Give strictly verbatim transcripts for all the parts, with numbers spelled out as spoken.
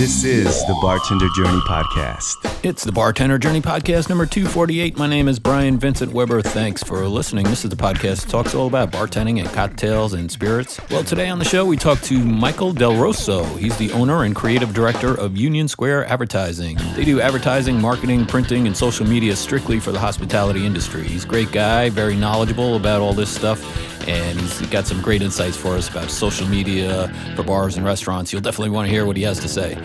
This is the Bartender Journey Podcast. It's the Bartender Journey Podcast number two forty-eight. My name is Brian Vincent Weber. Thanks for listening. This is the podcast that talks all about bartending and cocktails and spirits. Well, today on the show, we talk to Michael Del Rosso. He's the owner and creative director of Union Square Advertising. They do advertising, marketing, printing, and social media strictly for the hospitality industry. He's a great guy, very knowledgeable about all this stuff. And he's got some great insights for us about social media, for bars and restaurants. You'll definitely want to hear what he has to say.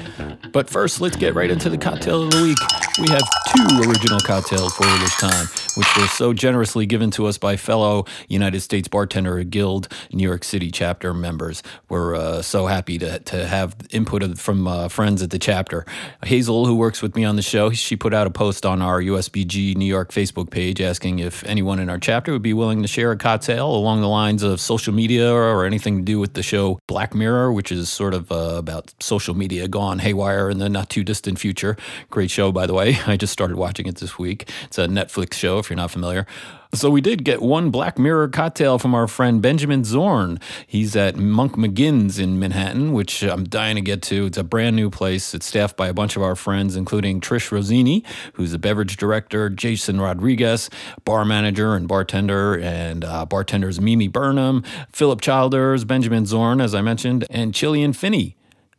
But first, let's get right into the cocktail of the week. We have two original cocktails for you this time, which were so generously given to us by fellow United States Bartender Guild New York City chapter members. We're uh, so happy to to have input of, from uh, friends at the chapter. Hazel, who works with me on the show, she put out a post on our U S B G New York Facebook page asking if anyone in our chapter would be willing to share a cocktail along the lines of social media or anything to do with the show Black Mirror, which is sort of uh, about social media gone haywire in the not-too-distant future. Great show, by the way. I just started watching it this week. It's a Netflix show, if you're not familiar. So we did get one Black Mirror cocktail from our friend Benjamin Zorn. He's at Monk McGinn's in Manhattan, which I'm dying to get to. It's a brand new place. It's staffed by a bunch of our friends, including Trish Rosini, who's the beverage director, Jason Rodriguez, bar manager and bartender, and uh, bartenders Mimi Burnham, Philip Childers, Benjamin Zorn, as I mentioned, and Jillian Finney.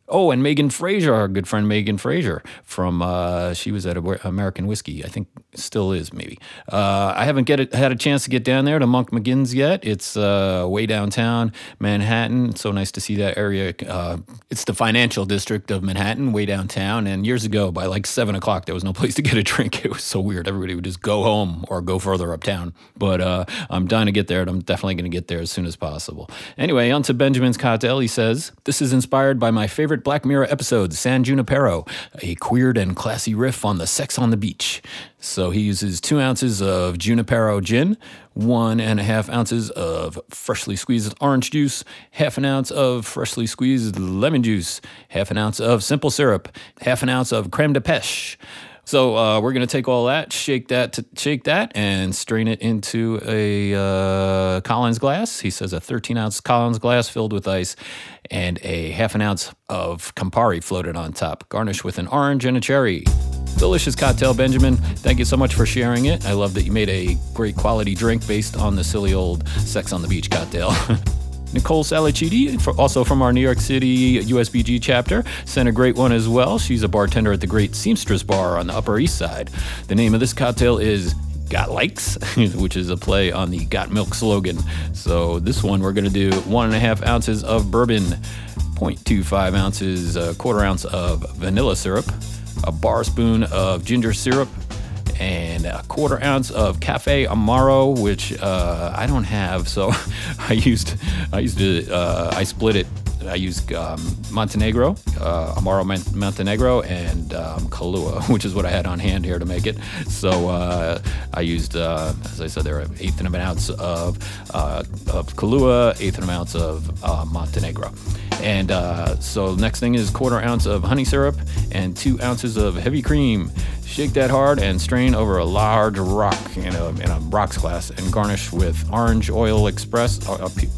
Oh, and Megan Frazier, our good friend Megan Frazier from, uh, she was at American Whiskey, I think still is maybe. Uh, I haven't get it, had a chance to get down there to Monk McGinn's yet. It's uh, way downtown Manhattan. It's so nice to see that area. Uh, it's the financial district of Manhattan, way downtown. And years ago, by like seven o'clock, there was no place to get a drink. It was so weird. Everybody would just go home or go further uptown. But uh, I'm dying to get there, and I'm definitely going to get there as soon as possible. Anyway, on to Benjamin's cocktail. He says, this is inspired by my favorite Black Mirror episode, San Junipero, a queered and classy riff on the sex on the beach. So he uses two ounces of Junipero gin, one and a half ounces of freshly squeezed orange juice, half an ounce of freshly squeezed lemon juice, half an ounce of simple syrup, half an ounce of creme de pêche. So uh, we're going to take all that, shake that, to, shake that, and strain it into a uh, Collins glass. He says a thirteen-ounce Collins glass filled with ice and a half an ounce of Campari floated on top. Garnish with an orange and a cherry. Delicious cocktail, Benjamin. Thank you so much for sharing it. I love that you made a great quality drink based on the silly old Sex on the Beach cocktail. Nicole Salicidi, also from our New York City U S B G chapter, sent a great one as well. She's a bartender at the Great Seamstress Bar on the Upper East Side. The name of this cocktail is Got Likes, which is a play on the Got Milk slogan. So this one we're going to do one and a half ounces of bourbon, zero point two five ounces, a quarter ounce of vanilla syrup, a bar spoon of ginger syrup, and a quarter ounce of Cafe Amaro, which uh, I don't have, so I used, I used to, uh, I split it. I used um, Montenegro, uh, Amaro Montenegro, and um, Kahlua, which is what I had on hand here to make it. So uh, I used, uh, as I said, there an eighth of an ounce of, uh, of Kahlua, eighth of an ounce of uh, Montenegro. And uh, so the next thing is quarter ounce of honey syrup and two ounces of heavy cream. Shake that hard and strain over a large rock in a, in a rocks glass, and garnish with orange oil express, uh,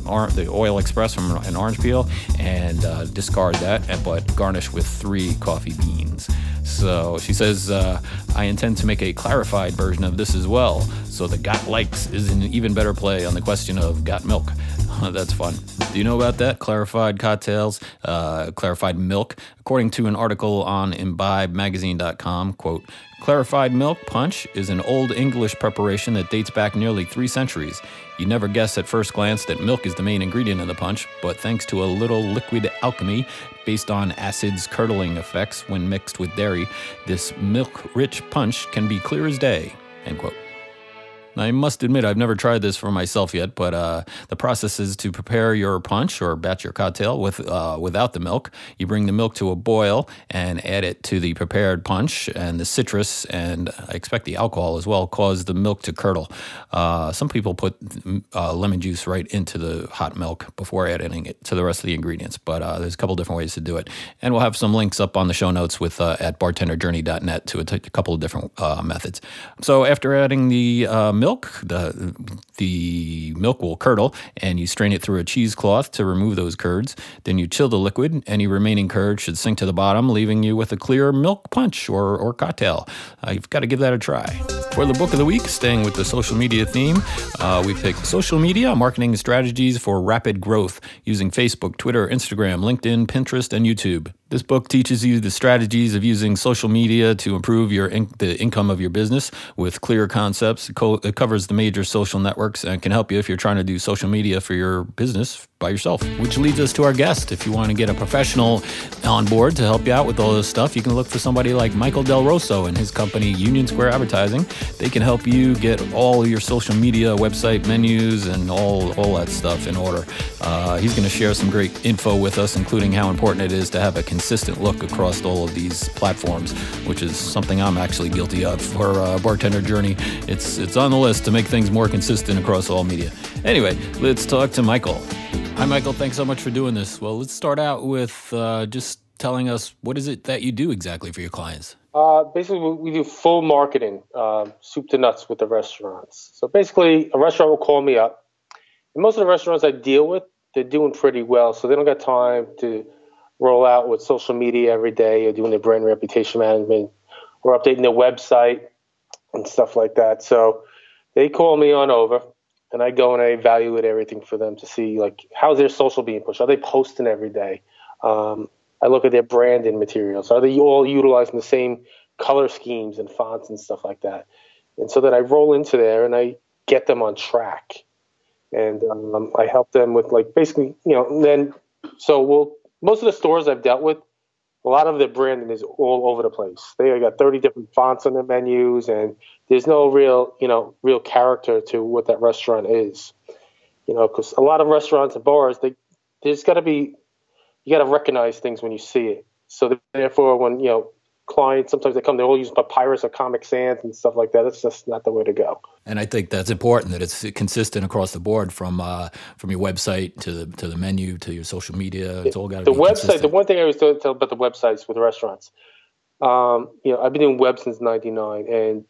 or, the oil express from an orange peel, and uh, discard that, but garnish with three coffee beans. So she says, uh, I intend to make a clarified version of this as well. So the Got Likes is an even better play on the question of got milk. That's fun. Do you know about that? Clarified cocktails, uh, clarified milk. According to an article on imbibe magazine dot com, quote, clarified milk punch is an old English preparation that dates back nearly three centuries. You never guess at first glance that milk is the main ingredient in the punch, but thanks to a little liquid alchemy based on acid's curdling effects when mixed with dairy, this milk-rich punch can be clear as day, end quote. I must admit, I've never tried this for myself yet, but uh, the process is to prepare your punch or batch your cocktail with uh, without the milk. You bring the milk to a boil and add it to the prepared punch, and the citrus and I expect the alcohol as well cause the milk to curdle. Uh, some people put uh, lemon juice right into the hot milk before adding it to the rest of the ingredients, but uh, there's a couple different ways to do it. And we'll have some links up on the show notes with uh, at bartender journey dot net to a, t- a couple of different uh, methods. So after adding the uh, milk. The, the milk will curdle, and you strain it through a cheesecloth to remove those curds. Then you chill the liquid. Any remaining curd should sink to the bottom, leaving you with a clear milk punch or, or cocktail. Uh, you've got to give that a try. For the book of the week, staying with the social media theme, uh, we picked Social Media, Marketing Strategies for Rapid Growth, using Facebook, Twitter, Instagram, LinkedIn, Pinterest, and YouTube. This book teaches you the strategies of using social media to improve your in- the income of your business with clear concepts. It, co- it covers the major social networks and can help you if you're trying to do social media for your business by yourself. Which leads us to our guest. If you want to get a professional on board to help you out with all this stuff, you can look for somebody like Michael Del Rosso and his company, Union Square Advertising. They can help you get all your social media, website menus, and all, all that stuff in order. Uh, he's going to share some great info with us, including how important it is to have a consistent look across all of these platforms, which is something I'm actually guilty of for uh, Bartender Journey. It's it's on the list to make things more consistent across all media. Anyway, let's talk to Michael. Hi, Michael. Thanks so much for doing this. Well, let's start out with uh, just telling us, what is it that you do exactly for your clients? Uh, basically, we do full marketing, uh, soup to nuts with the restaurants. So basically, a restaurant will call me up. And most of the restaurants I deal with, they're doing pretty well, so they don't got time to roll out with social media every day or doing their brand reputation management or updating their website and stuff like that. So they call me on over, and I go and I evaluate everything for them to see, like, how's their social being pushed? Are they posting every day? Um, I look at their branding materials. Are they all utilizing the same color schemes and fonts and stuff like that? And so then I roll into there and I get them on track. And um, I help them with, like, basically, you know, and then so we'll, most of the stores I've dealt with, a lot of their branding is all over the place. They got thirty different fonts on their menus, and there's no real, you know, real character to what that restaurant is. You know, because a lot of restaurants and bars, they there's got to be, you got to recognize things when you see it. So therefore, when, you know, clients, sometimes they come, they're all using papyrus or Comic Sans and stuff like that. That's just not the way to go. And I think that's important, that it's consistent across the board, from uh, from your website to the to the menu to your social media. It's all got to be consistent. The website, the one thing I always tell about the websites with restaurants, um, you know, I've been doing web since ninety-nine, and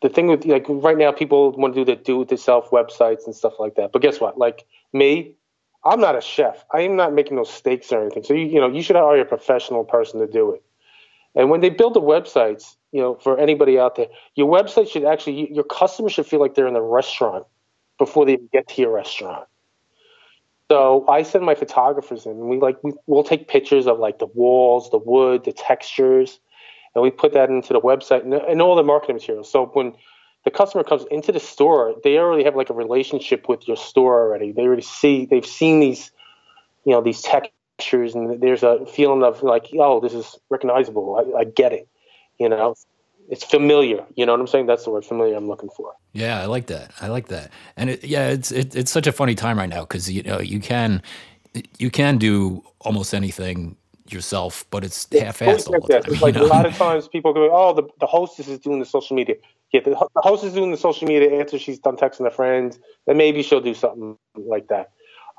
the thing with, like, right now, people want to do the do-it-yourself websites and stuff like that. But guess what? Like me, I'm not a chef. I am not making no steaks or anything. So you you know you should hire a professional person to do it. And when they build the websites, you know, for anybody out there, your website should actually, your customers should feel like they're in a restaurant before they get to your restaurant. So I send my photographers in, and we like we, we'll take pictures of, like, the walls, the wood, the textures, and we put that into the website and, and all the marketing materials. So when the customer comes into the store, they already have, like, a relationship with your store already. They already see, they've seen these, you know, these textures. And there's a feeling of, like, oh, this is recognizable. I, I get it. You know, it's familiar. You know what I'm saying? That's the word, familiar, I'm looking for. Yeah, I like that. I like that. And it, yeah, it's it, it's such a funny time right now, because, you know, you can you can do almost anything yourself, but it's half-assed all the time. It's like, you know? A lot of times people go, oh, the, the hostess is doing the social media. Yeah, the, the hostess is doing the social media after she's done texting her friends, then maybe she'll do something like that.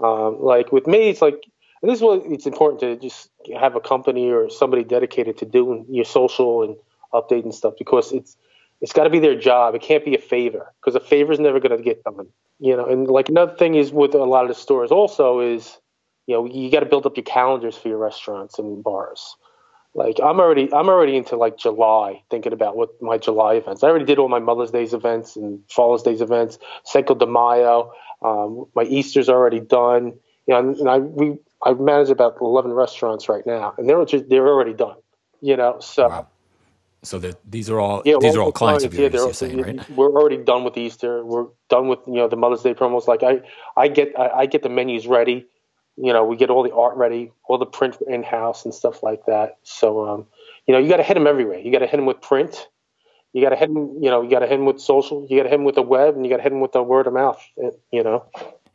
Um, like with me, it's like, and this is what it's important to just have a company or somebody dedicated to doing your social and updating stuff, because it's it's got to be their job. It can't be a favor, because a favor is never going to get done. You know, and, like, another thing is with a lot of the stores also is, you know, you got to build up your calendars for your restaurants and bars. Like I'm already I'm already into, like, July, thinking about what my July events. I already did all my Mother's Day's events and Father's Day's events, Cinco de Mayo. Um, my Easter's already done. You know, and, and I we. I manage about eleven restaurants right now, and they're just, they're already done, you know. So, wow. So the, these are all yeah, these well, are all clients of yours. Yeah, you're saying, right? We're already done with Easter. We're done with, you know, the Mother's Day promos. Like I, I get I, I get the menus ready. You know, we get all the art ready, all the print in house and stuff like that. So, um, you know, you got to hit them everywhere. You got to hit them with print. You got to hit them. You know, you got to hit them with social. You got to hit them with the web, and you got to hit them with the word of mouth. You know.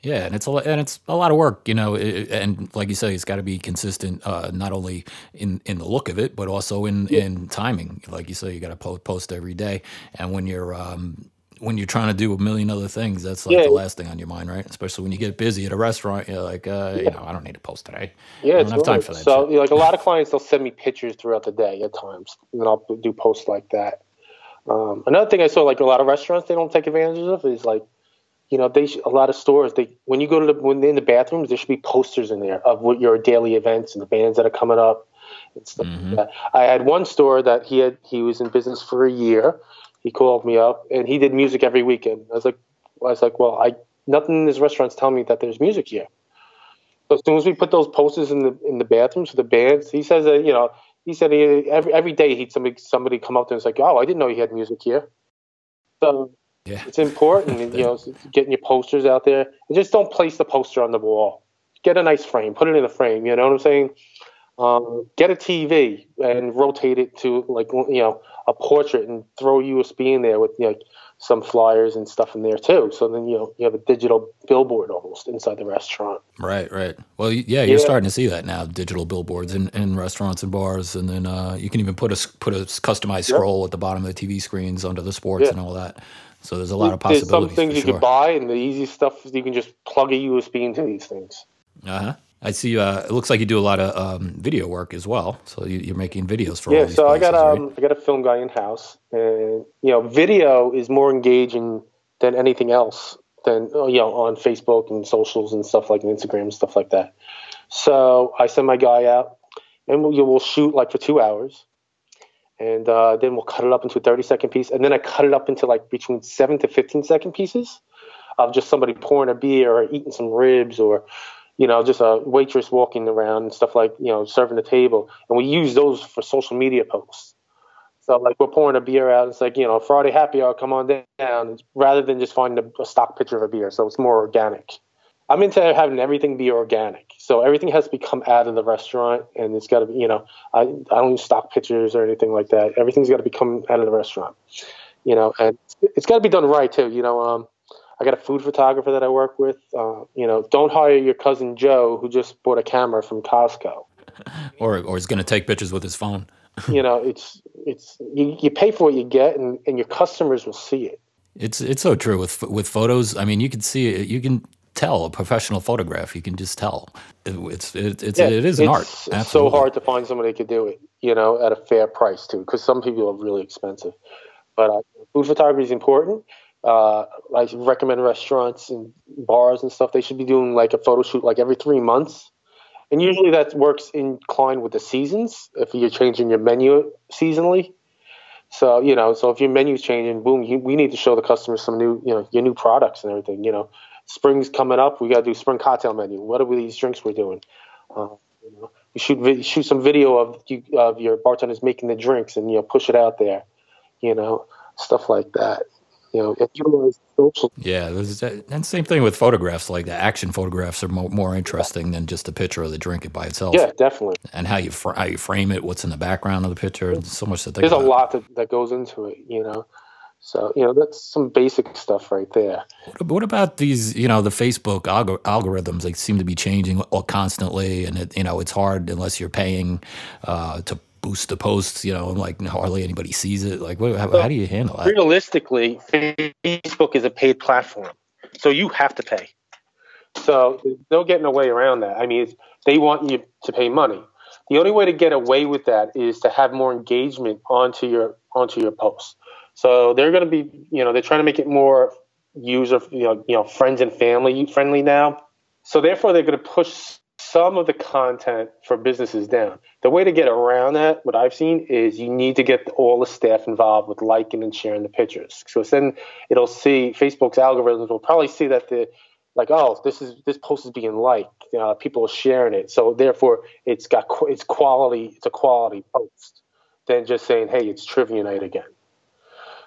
Yeah, and it's a lot, and it's a lot of work, you know. It, and like you say, it's got to be consistent, uh, not only in, in the look of it, but also in, yeah. in timing. Like you say, you got to po- post every day. And when you're um, when you're trying to do a million other things, that's like yeah. the last thing on your mind, right? Especially when you get busy at a restaurant, you're like, uh, yeah. you know, I don't need to post today. Yeah, I don't have time for that. So, like, a lot of clients, they'll send me pictures throughout the day at times, and I'll do posts like that. Um, another thing I saw, like a lot of restaurants, they don't take advantage of is like, you know, they sh- a lot of stores, they when you go to the when they're in the bathrooms, there should be posters in there of what your daily events and the bands that are coming up. And stuff mm-hmm. like that. I had one store that he had he was in business for a year. He called me up and he did music every weekend. I was like, I was like, well, I nothing in this restaurant's telling me that there's music here. So as soon as we put those posters in the in the bathrooms for the bands, he says that you know. He said he, every every day he'd somebody somebody come up to him and was like, oh, I didn't know you had music here. So yeah. It's important, you know, getting your posters out there. And just don't place the poster on the wall. Get a nice frame. Put it in a frame. You know what I'm saying? Um, get a T V and rotate it to, like, you know, a portrait and throw U S B in there with, you know, some flyers and stuff in there, too. So then, you know, you have a digital billboard almost inside the restaurant. Right, right. Well, yeah, you're yeah. starting to see that now, digital billboards in, in restaurants and bars. And then uh, you can even put a, put a customized yep. scroll at the bottom of the T V screens under the sports yeah. and all that. So there's a lot of possibilities. There's some things you sure. can buy, and the easy stuff, you can just plug a U S B into these things. Uh-huh. I see. Uh, it looks like you do a lot of um, video work as well. So you, you're making videos for yeah, all these so places, I got um, right? I got a film guy in house, and you know, video is more engaging than anything else than you know on Facebook and socials and stuff like Instagram and stuff like that. So I send my guy out, and we'll, we'll shoot like for two hours, and uh, then we'll cut it up into a thirty second piece, and then I cut it up into like between seven to fifteen second pieces of just somebody pouring a beer or eating some ribs or. You know, just a waitress walking around and stuff like, you know, serving the table. And we use those for social media posts. So, like, we're pouring a beer out. It's like, you know, Friday happy hour, come on down, rather than just finding a stock picture of a beer. So it's more organic. I'm into having everything be organic. So everything has to be come out of the restaurant. And it's got to be, you know, I, I don't use stock pictures or anything like that. Everything's got to be come out of the restaurant. You know, and it's got to be done right, too. You know, um. I got a food photographer that I work with. Uh, you know, don't hire your cousin Joe who just bought a camera from Costco, or or is going to take pictures with his phone. You know, it's it's you, you pay for what you get, and, and your customers will see it. It's it's so true with with photos. I mean, you can see it. You can tell a professional photograph. You can just tell. It, it's it, it's yeah, it is an it's, art. It's absolutely. So hard to find somebody that could do it. You know, at a fair price too, because some people are really expensive. But uh, food photography is important. Uh, I recommend restaurants and bars and stuff. They should be doing like a photo shoot like every three months. And usually that works in line with the seasons if you're changing your menu seasonally. So, you know, so if your menu's changing, boom, you, we need to show the customers some new, you know, your new products and everything. You know, spring's coming up. We got to do spring cocktail menu. What are these drinks we're doing? Uh, you know, you shoot, shoot some video of, you, of your bartenders making the drinks and, you know, push it out there, you know, stuff like that. You know, if you social. Yeah, and same thing with photographs. Like the action photographs are more, more interesting than just a picture of the drink it by itself. Yeah, definitely. And how you fr- how you frame it, what's in the background of the picture, there's so much to think. There's about. a lot that, that goes into it, you know. So you know that's some basic stuff right there. What about these? You know, the Facebook alg- algorithms they seem to be changing constantly, and it, you know it's hard unless you're paying uh, to. Boost the posts, you know, and like hardly anybody sees it. Like, what, how, so, how do you handle that? Realistically, Facebook is a paid platform, so you have to pay. So there's no getting away around that. I mean, it's, they want you to pay money. The only way to get away with that is to have more engagement onto your onto your posts. So they're going to be, you know, they're trying to make it more user, you know, you know, friends and family friendly now. So therefore, they're going to push. Some of the content for businesses down. The way to get around that, what I've seen, is you need to get all the staff involved with liking and sharing the pictures. So then it'll see Facebook's algorithms will probably see that the like, oh, this is this post is being liked. You know, people are sharing it, so therefore it's got it's quality. It's a quality post than just saying, hey, it's trivia night again.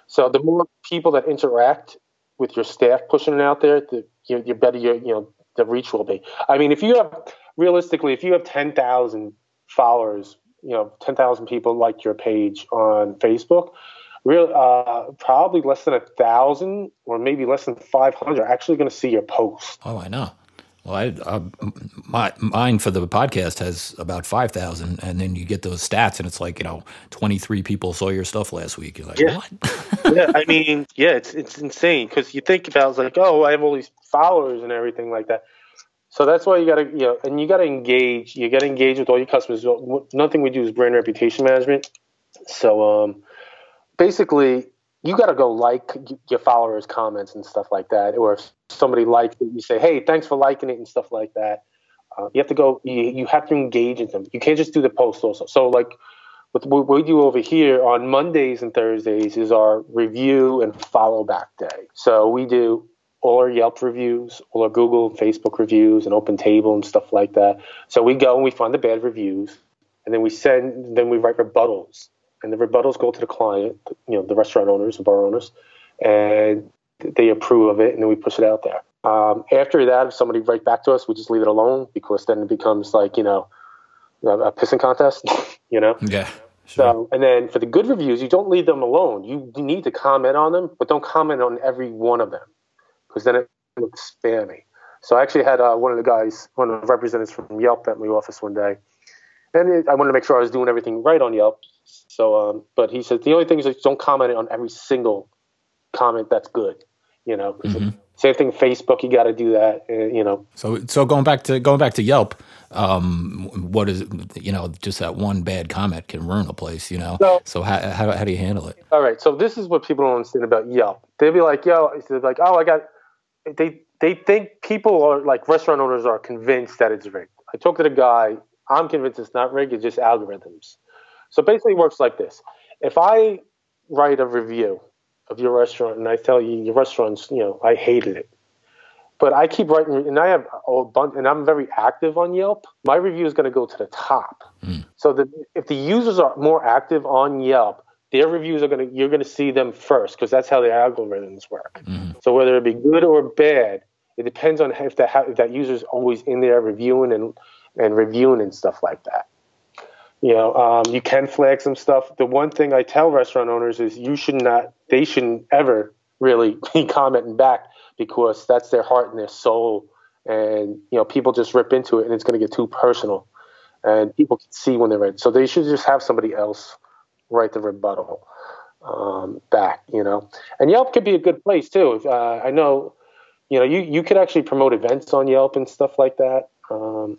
So the more people that interact with your staff pushing it out there, the you're, you're better. You're, you know, the reach will be. I mean, if you have Realistically, if you have ten thousand followers, you know, ten thousand people like your page on Facebook, real, uh, probably less than one thousand or maybe less than five hundred are actually going to see your post. Oh, I know. Well, I, I, my mine for the podcast has about five thousand, and then you get those stats, and it's like, you know, twenty-three people saw your stuff last week. You're like, yeah. what? yeah, I mean, yeah, it's it's insane because you think about it's like, oh, I have all these followers and everything like that. So that's why you got to, you know, and you got to engage. You got to engage with all your customers. Nothing we do is brand reputation management. So um, basically, you got to go like your followers' comments and stuff like that. Or if somebody likes it, you say, hey, thanks for liking it and stuff like that. Uh, you have to go, you, you have to engage with them. You can't just do the post also. So like what we do over here on Mondays and Thursdays is our review and follow back day. So we do all our Yelp reviews, all our Google and Facebook reviews and Open Table and stuff like that. So we go and we find the bad reviews and then we send, then we write rebuttals. And the rebuttals go to the client, you know, the restaurant owners, the bar owners, and they approve of it, and then we push it out there. Um, after that, if somebody writes back to us, we just leave it alone because then it becomes like, you know, a, a pissing contest, you know? Yeah. Sure. So, and then for the good reviews, you don't leave them alone. You, you need to comment on them, but don't comment on every one of them because then it looks spammy. So I actually had uh, one of the guys, one of the representatives from Yelp at my office one day, and it, I wanted to make sure I was doing everything right on Yelp. So, um, but he said, the only thing is that don't comment on every single comment that's good, you know, mm-hmm. Same thing, Facebook, you got to do that, uh, you know? So, so going back to, going back to Yelp, um, what is, you know, just that one bad comment can ruin a place, you know? So, so how, how, how do you handle it? All right. So this is what people don't understand about Yelp. They'll be like, yo, they're like, oh, I got, they, they think people are like restaurant owners are convinced that it's rigged. I talked to the guy, I'm convinced it's not rigged. It's just algorithms. So basically it works like this. If I write a review of your restaurant and I tell you your restaurant's, you know, I hated it, but I keep writing and I have a bunch and I'm very active on Yelp, my review is going to go to the top. Mm. So that if the users are more active on Yelp, their reviews are going to, you're going to see them first because that's how the algorithms work. Mm. So whether it be good or bad, it depends on if that, if that user is always in there reviewing and, and reviewing and stuff like that. You know, um, you can flag some stuff. The one thing I tell restaurant owners is you should not, they shouldn't ever really be commenting back because that's their heart and their soul. And, you know, people just rip into it and it's going to get too personal. And people can see when they're ready. So they should just have somebody else write the rebuttal um, back, you know. And Yelp could be a good place too. If, uh, I know, you know, you, you could actually promote events on Yelp and stuff like that. Um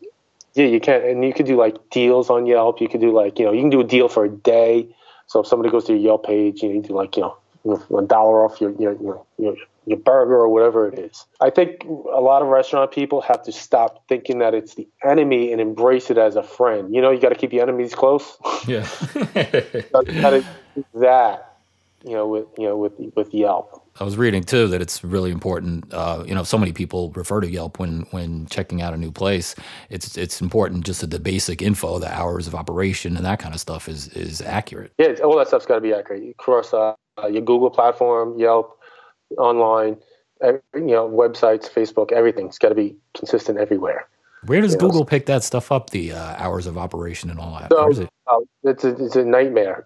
Yeah, you can, and you could do like deals on Yelp. You could do like, you know, you can do a deal for a day. So if somebody goes to your Yelp page, you know, you do like, you know, a dollar off your your your your burger or whatever it is. I think a lot of restaurant people have to stop thinking that it's the enemy and embrace it as a friend. You know, you got to keep your enemies close. Yeah, you got to do that. You know, with you know, with with Yelp. I was reading too that it's really important. Uh, you know, so many people refer to Yelp when when checking out a new place. It's it's important just that the basic info, the hours of operation, and that kind of stuff is is accurate. Yeah, all that stuff's got to be accurate. Of course, uh, your Google platform, Yelp, online, every, you know, websites, Facebook, everything's got to be consistent everywhere. Where does you Google know? pick that stuff up? The uh, hours of operation and all that. So, it? uh, it's a, it's a nightmare.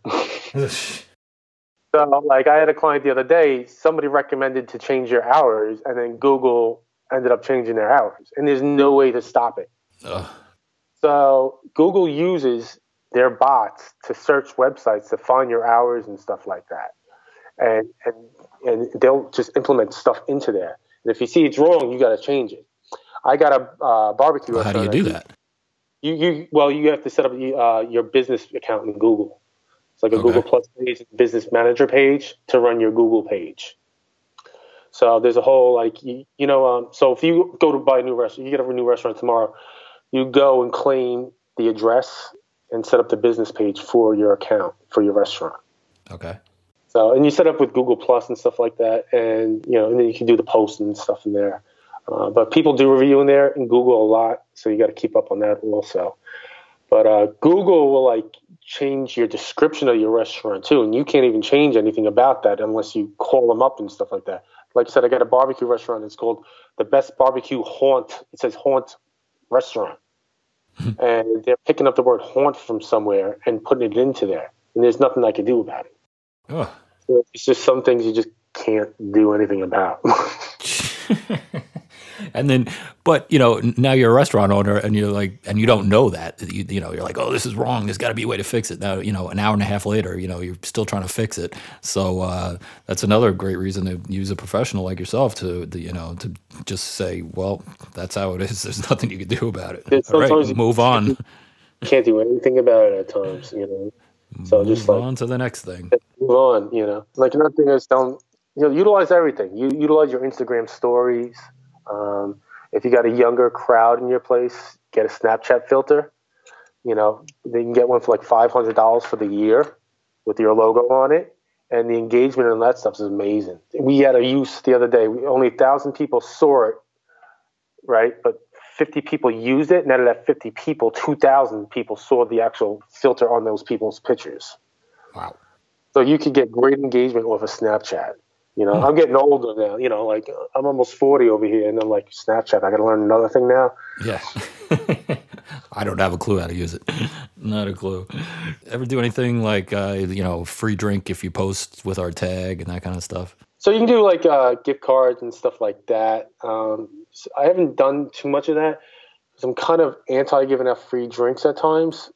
So, like, I had a client the other day, somebody recommended to change your hours, and then Google ended up changing their hours. And there's no way to stop it. Ugh. So Google uses their bots to search websites to find your hours and stuff like that. And and, and they'll just implement stuff into there. And if you see it's wrong, you got to change it. I got a uh, barbecue restaurant. How do you do that? You, you Well, you have to set up uh, your business account in Google. It's like a okay. Google Plus page, business manager page to run your Google page. So there's a whole like, you, you know, um, so if you go to buy a new restaurant, you get a new restaurant tomorrow, you go and claim the address and set up the business page for your account, for your restaurant. Okay. So, and you set up with Google Plus and stuff like that. And, you know, and then you can do the posts and stuff in there. Uh, but people do review in there and Google a lot. So you got to keep up on that also. But uh, Google will like change your description of your restaurant too, and you can't even change anything about that unless you call them up and stuff like that. Like I said, I got a barbecue restaurant. It's called the Best Barbecue Haunt. It says haunt restaurant, and they're picking up the word haunt from somewhere and putting it into there. And there's nothing I can do about it. Oh. So it's just some things you just can't do anything about. And then, but, you know, now you're a restaurant owner and you're like, and you don't know that, you, you know, you're like, oh, this is wrong. There's got to be a way to fix it. Now, you know, an hour and a half later, you know, you're still trying to fix it. So uh, that's another great reason to use a professional like yourself to, to, you know, to just say, well, that's how it is. There's nothing you can do about it. All right, move on. Can't do anything about it at times, you know. So move just like, on to the next thing. move on, you know. Like another thing is, don't, you know, utilize everything. You utilize your Instagram stories. Um, if you got a younger crowd in your place, get a Snapchat filter. You know, they can get one for like five hundred dollars for the year with your logo on it. And the engagement on that stuff is amazing. We had a use the other day. We, only one thousand people saw it, right? But fifty people used it. And out of that fifty people, two thousand people saw the actual filter on those people's pictures. Wow. So you could get great engagement off of Snapchat. You know, mm-hmm. I'm getting older now, you know, like I'm almost forty over here and I'm like, Snapchat, I got to learn another thing now. Yeah. I don't have a clue how to use it. Not a clue. Ever do anything like, uh, you know, free drink if you post with our tag and that kind of stuff? So you can do like uh, gift cards and stuff like that. Um, so I haven't done too much of that because I'm kind of anti-giving out free drinks at times.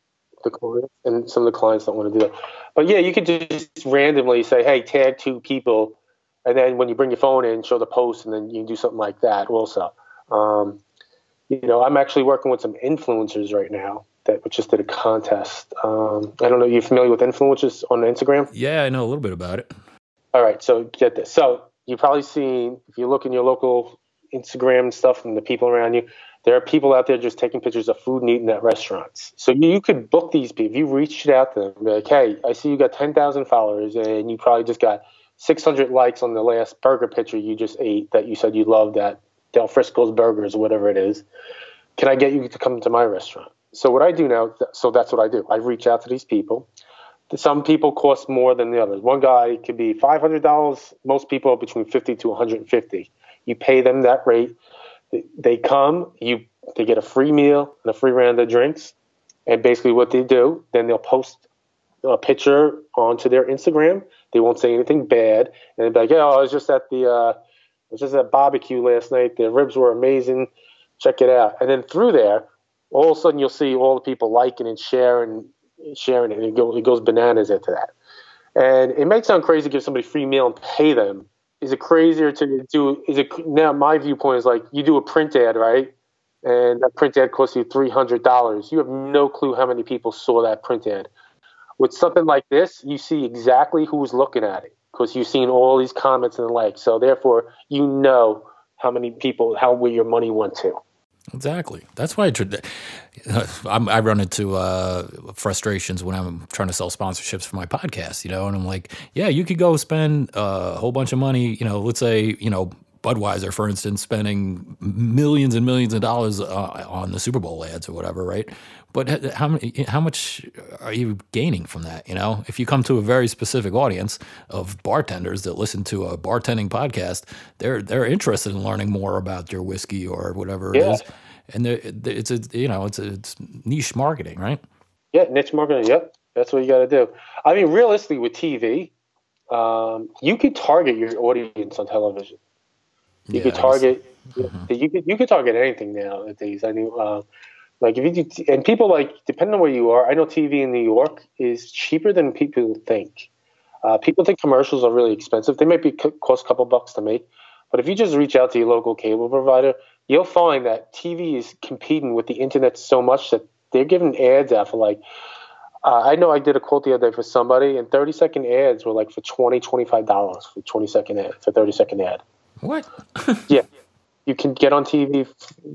The client, and some of the clients don't want to do that. But yeah, you could just randomly say, hey, tag two people. And then when you bring your phone in, show the post, and then you can do something like that also. Um, you know, I'm actually working with some influencers right now that just did a contest. Um, I don't know, you're familiar with influencers on Instagram? Yeah, I know a little bit about it. All right, so get this. So you've probably seen, if you look in your local Instagram and stuff and the people around you, there are people out there just taking pictures of food and eating at restaurants. So you could book these people. You reached out to them and be like, hey, I see you got ten thousand followers, and you probably just got six hundred likes on the last burger picture you just ate that you said you loved at Del Frisco's Burgers, whatever it is. Can I get you to come to my restaurant? So what I do now, so that's what I do. I reach out to these people. Some people cost more than the others. One guy could be five hundred dollars. Most people are between fifty to one hundred fifty. You pay them that rate. They come, you they get a free meal and a free round of drinks. And basically what they do, then they'll post a picture onto their Instagram. They won't say anything bad, and they'll be like, "Yeah, I was just at the, uh, I was just at barbecue last night. The ribs were amazing. Check it out." And then through there, all of a sudden, you'll see all the people liking and sharing, sharing it, and it, go, it goes bananas after that. And it might sound crazy to give somebody free meal and pay them. Is it crazier to do? Is it now? My viewpoint is like you do a print ad, right? And that print ad costs you three hundred dollars. You have no clue how many people saw that print ad. With something like this, you see exactly who's looking at it because you've seen all these comments and the like. So therefore, you know how many people, how where your money went to. Exactly. That's why I, I'm, I run into uh, frustrations when I'm trying to sell sponsorships for my podcast, you know, and I'm like, yeah, you could go spend a whole bunch of money, you know, let's say, you know, Budweiser, for instance, spending millions and millions of dollars uh, on the Super Bowl ads or whatever, right? But how many, how much are you gaining from that? You know, if you come to a very specific audience of bartenders that listen to a bartending podcast, they're they're interested in learning more about your whiskey or whatever yeah. it is, and it's a you know it's a, it's niche marketing, right? Yeah, niche marketing. Yep, that's what you got to do. I mean, realistically, with T V, um, you could target your audience on television. You yeah, could target. Mm-hmm. You could you could target anything now at these. I mean. Uh, Like if you do, and people like depending on where you are, I know T V in New York is cheaper than people think. Uh, people think commercials are really expensive. They might be cost a couple bucks to make, but if you just reach out to your local cable provider, you'll find that T V is competing with the internet so much that they're giving ads out for like. Uh, I know I did a quote the other day for somebody, and thirty second ads were like for twenty twenty five dollars for twenty second ad for thirty second ad. What? Yeah, you can get on T V.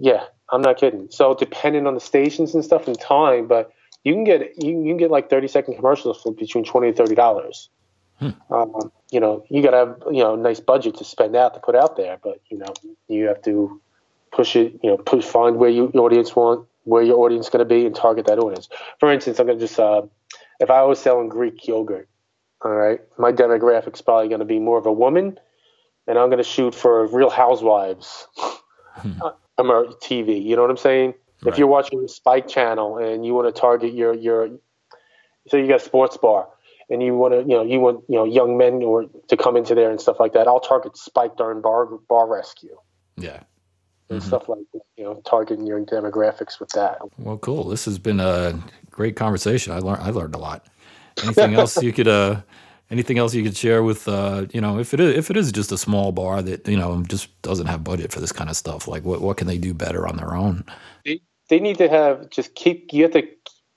Yeah. I'm not kidding. So depending on the stations and stuff and time, but you can get you, you can get like thirty second commercials for between twenty and thirty dollars. Hmm. Um, you know, you gotta have you know a nice budget to spend out to put out there, but you know you have to push it. You know, push find where you, your audience want, where your audience is gonna be, and target that audience. For instance, I'm gonna just uh, if I was selling Greek yogurt, all right, my demographic's probably gonna be more of a woman, and I'm gonna shoot for Real Housewives. Hmm. uh, T V, you know what I'm saying? Right. If you're watching the Spike channel and you want to target your your, so you got a sports bar and you want to you know you want you know young men or to come into there and stuff like that, I'll target Spike during bar bar rescue. Yeah. And mm-hmm. stuff like that, you know, targeting your demographics with that. Well, cool. This has been a great conversation. I learned I learned a lot. Anything else you could uh, anything else you could share with uh, you know, if it is if it is just a small bar that you know just doesn't have budget for this kind of stuff, like what, what can they do better on their own? They, they need to have just keep you have to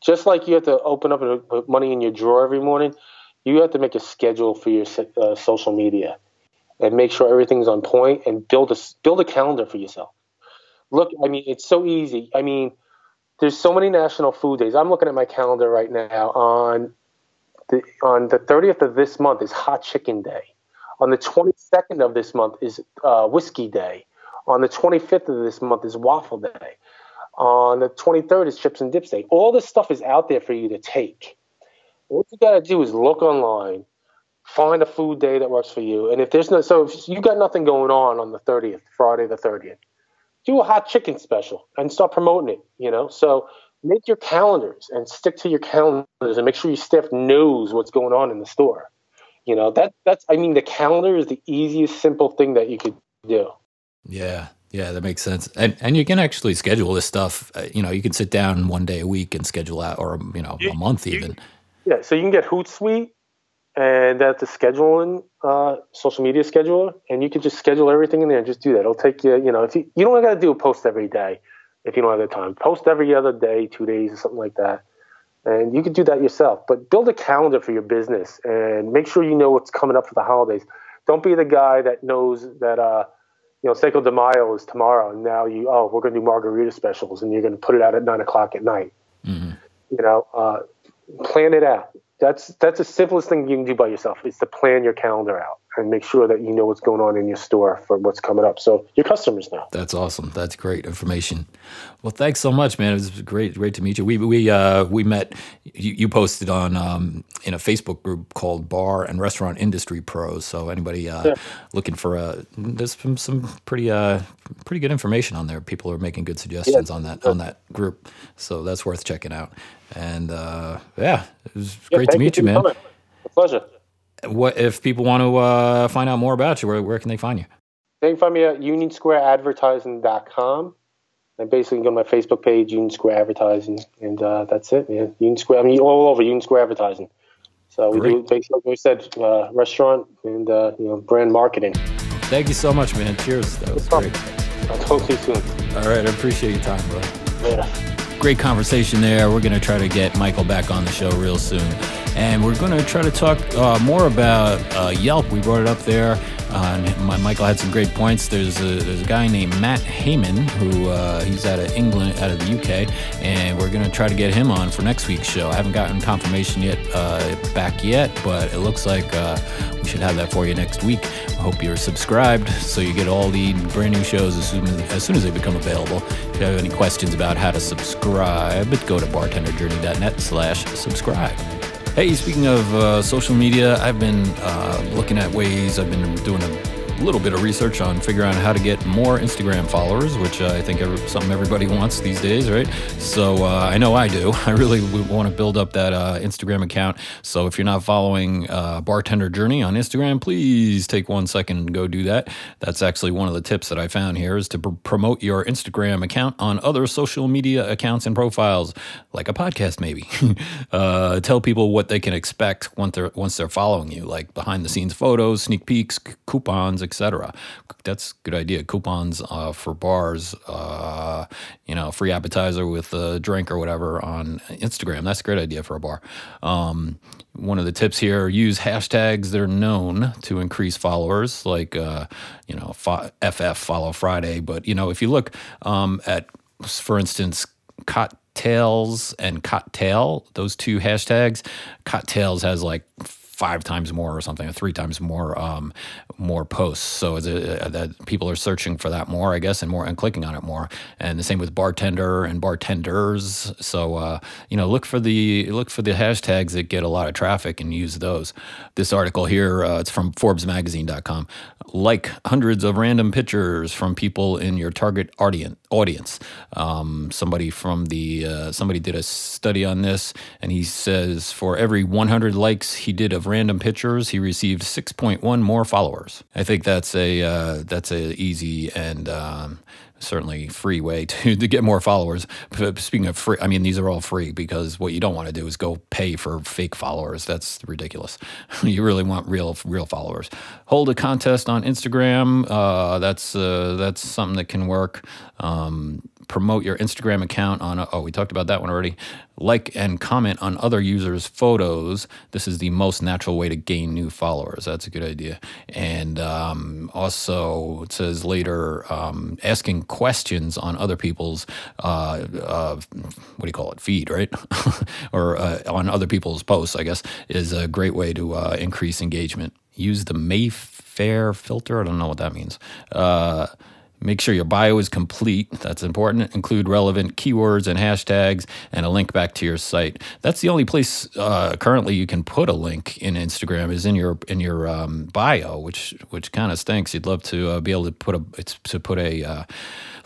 just like you have to open up money in your drawer every morning. you have to make a schedule for your uh, social media and make sure everything's on point and build a, build a calendar for yourself. Look, I mean, it's so easy. I mean, there's so many national food days. I'm looking at my calendar right now. On the on the thirtieth of this month is Hot Chicken Day. On the twenty-second of this month is uh, Whiskey Day. On the twenty-fifth of this month is Waffle Day. On the twenty-third is Chips and Dips Day. All this stuff is out there for you to take. What you got to do is look online, find a food day that works for you. And if there's no, so if you got nothing going on on the thirtieth, Friday the thirtieth, do a hot chicken special and start promoting it, you know? So make your calendars and stick to your calendars and make sure your staff knows what's going on in the store. You know, that that's, I mean, the calendar is the easiest, simple thing that you could do. Yeah. Yeah, that makes sense. And and you can actually schedule this stuff. Uh, you know, you can sit down one day a week and schedule out, or, you know, you, a month even. You, yeah. So you can get Hootsuite, and that's a scheduling, uh, social media scheduler, and you can just schedule everything in there and just do that. It'll take you, you know, if you, you don't got to do a post every day if you don't have the time. Post every other day, two days or something like that. And you can do that yourself. But build a calendar for your business and make sure you know what's coming up for the holidays. Don't be the guy that knows that, uh, you know, Cinco de Mayo is tomorrow, and now you, oh, we're going to do margarita specials, and you're going to put it out at nine o'clock at night. Mm-hmm. You know, uh, plan it out. That's that's the simplest thing you can do by yourself, is to plan your calendar out and make sure that you know what's going on in your store for what's coming up, so your customers know. That's awesome. That's great information. Well, thanks so much, man. It was great, great to meet you. We we uh, we met. You, you posted on um, in a Facebook group called Bar and Restaurant Industry Pros. So anybody uh, yeah. looking for a, there's some, some pretty uh, pretty good information on there. People are making good suggestions yeah. on that on that group. So that's worth checking out. And uh, yeah, it was yeah, great to meet you, man. Coming. A pleasure. What if people want to uh, find out more about you? Where where can they find you? They can find me at union square advertising dot com. I basically go to my Facebook page, Union Square Advertising, and uh, that's it, man. Union Square. I mean, all over Union Square Advertising. So we great. do basically, like we said, uh, restaurant and uh, you know, brand marketing. Thank you so much, man. Cheers. That was great. I'll talk to you soon. All right, I appreciate your time, bro. Later. Great conversation there. We're going to try to get Michael back on the show real soon. And we're going to try to talk uh, more about uh, Yelp. We brought it up there. Uh, and my, Michael had some great points. There's a, there's a guy named Matt Heyman, who uh, he's out of England, out of the U K. And we're going to try to get him on for next week's show. I haven't gotten confirmation yet uh, back yet, but it looks like uh, we should have that for you next week. I hope you're subscribed so you get all the brand new shows as soon as, as soon as they become available. If you have any questions about how to subscribe, go to bartender journey dot net slash subscribe. Hey, speaking of uh, social media, I've been uh, looking at ways, I've been doing a little bit of research on figuring out how to get more Instagram followers, which uh, I think every, something everybody wants these days, right? So uh, I know I do. I really want to build up that uh, Instagram account. So if you're not following uh, Bartender Journey on Instagram, please take one second and go do that. That's actually one of the tips that I found here, is to pr- promote your Instagram account on other social media accounts and profiles, like a podcast maybe. uh, tell people what they can expect once they're, once they're following you, like behind-the-scenes photos, sneak peeks, c- coupons, et cetera. That's a good idea. Coupons uh, for bars, uh, you know, free appetizer with a drink or whatever on Instagram. That's a great idea for a bar. Um, one of the tips here, use hashtags that are known to increase followers, like, uh, you know, F F Follow Friday. But, you know, if you look um, at, for instance, cocktails and cocktail, those two hashtags, cocktails has like five times more or something, or three times more um, more posts. So it's a, a, that people are searching for that more, I guess, and more and clicking on it more. And the same with bartender and bartenders. So uh, you know, look for the look for the hashtags that get a lot of traffic and use those. This article here, uh, it's from Forbes magazine dot com. Like hundreds of random pictures from people in your target audience. Audience. Um, somebody from the uh, somebody did a study on this, and he says for every one hundred likes he did of random pictures, he received six point one more followers. I think that's a uh, that's a easy and um, certainly free way to, to get more followers. But speaking of free, I mean, these are all free, because what you don't want to do is go pay for fake followers. That's ridiculous. You really want real real followers. Hold a contest on Instagram. Uh, that's uh, that's something that can work. Um, promote your Instagram account on, a, oh, we talked about that one already. Like and comment on other users' photos. This is the most natural way to gain new followers. That's a good idea. And um, also, it says later, um, asking questions on other people's, uh, uh, what do you call it, feed, right? or uh, on other people's posts, I guess, is a great way to uh, increase engagement. Use the Mayfair filter. I don't know what that means. Uh, make sure your bio is complete. That's important. Include relevant keywords and hashtags and a link back to your site. That's the only place uh, currently you can put a link in Instagram is in your in your um, bio, which which kind of stinks. You'd love to uh, be able to put a it's, to put a uh,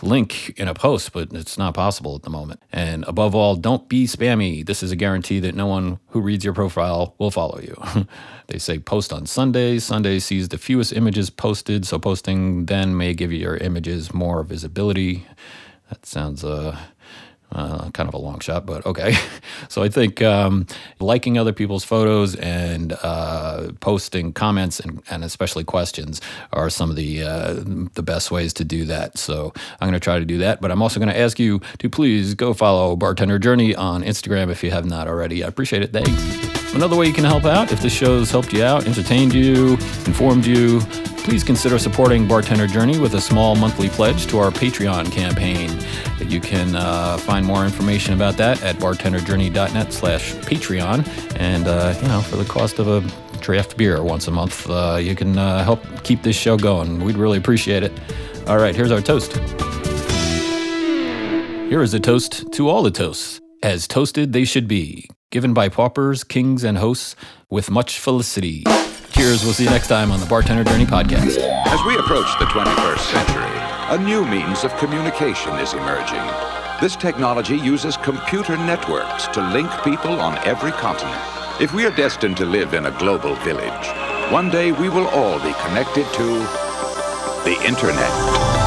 link in a post, but it's not possible at the moment. And above all, don't be spammy. This is a guarantee that no one who reads your profile will follow you. They say post on Sundays. Sunday sees the fewest images posted, so posting then may give you your images more visibility. That sounds uh, uh, kind of a long shot, but okay. So I think um, liking other people's photos and uh, posting comments and, and especially questions are some of the uh, the best ways to do that. So I'm going to try to do that, but I'm also going to ask you to please go follow Bartender Journey on Instagram if you have not already. I appreciate it. Thanks. Another way you can help out, if this show's helped you out, entertained you, informed you, please consider supporting Bartender Journey with a small monthly pledge to our Patreon campaign. You can uh, find more information about that at bartenderjourney.net slash Patreon. And, uh, you know, for the cost of a draft beer once a month, uh, you can uh, help keep this show going. We'd really appreciate it. All right, here's our toast. Here is a toast to all the toasts. As toasted they should be. Given by paupers, kings, and hosts with much felicity. Cheers, we'll see you next time on the Bartender Journey podcast. As we approach the twenty-first century, a new means of communication is emerging. This technology uses computer networks to link people on every continent. If we are destined to live in a global village, one day we will all be connected to the internet.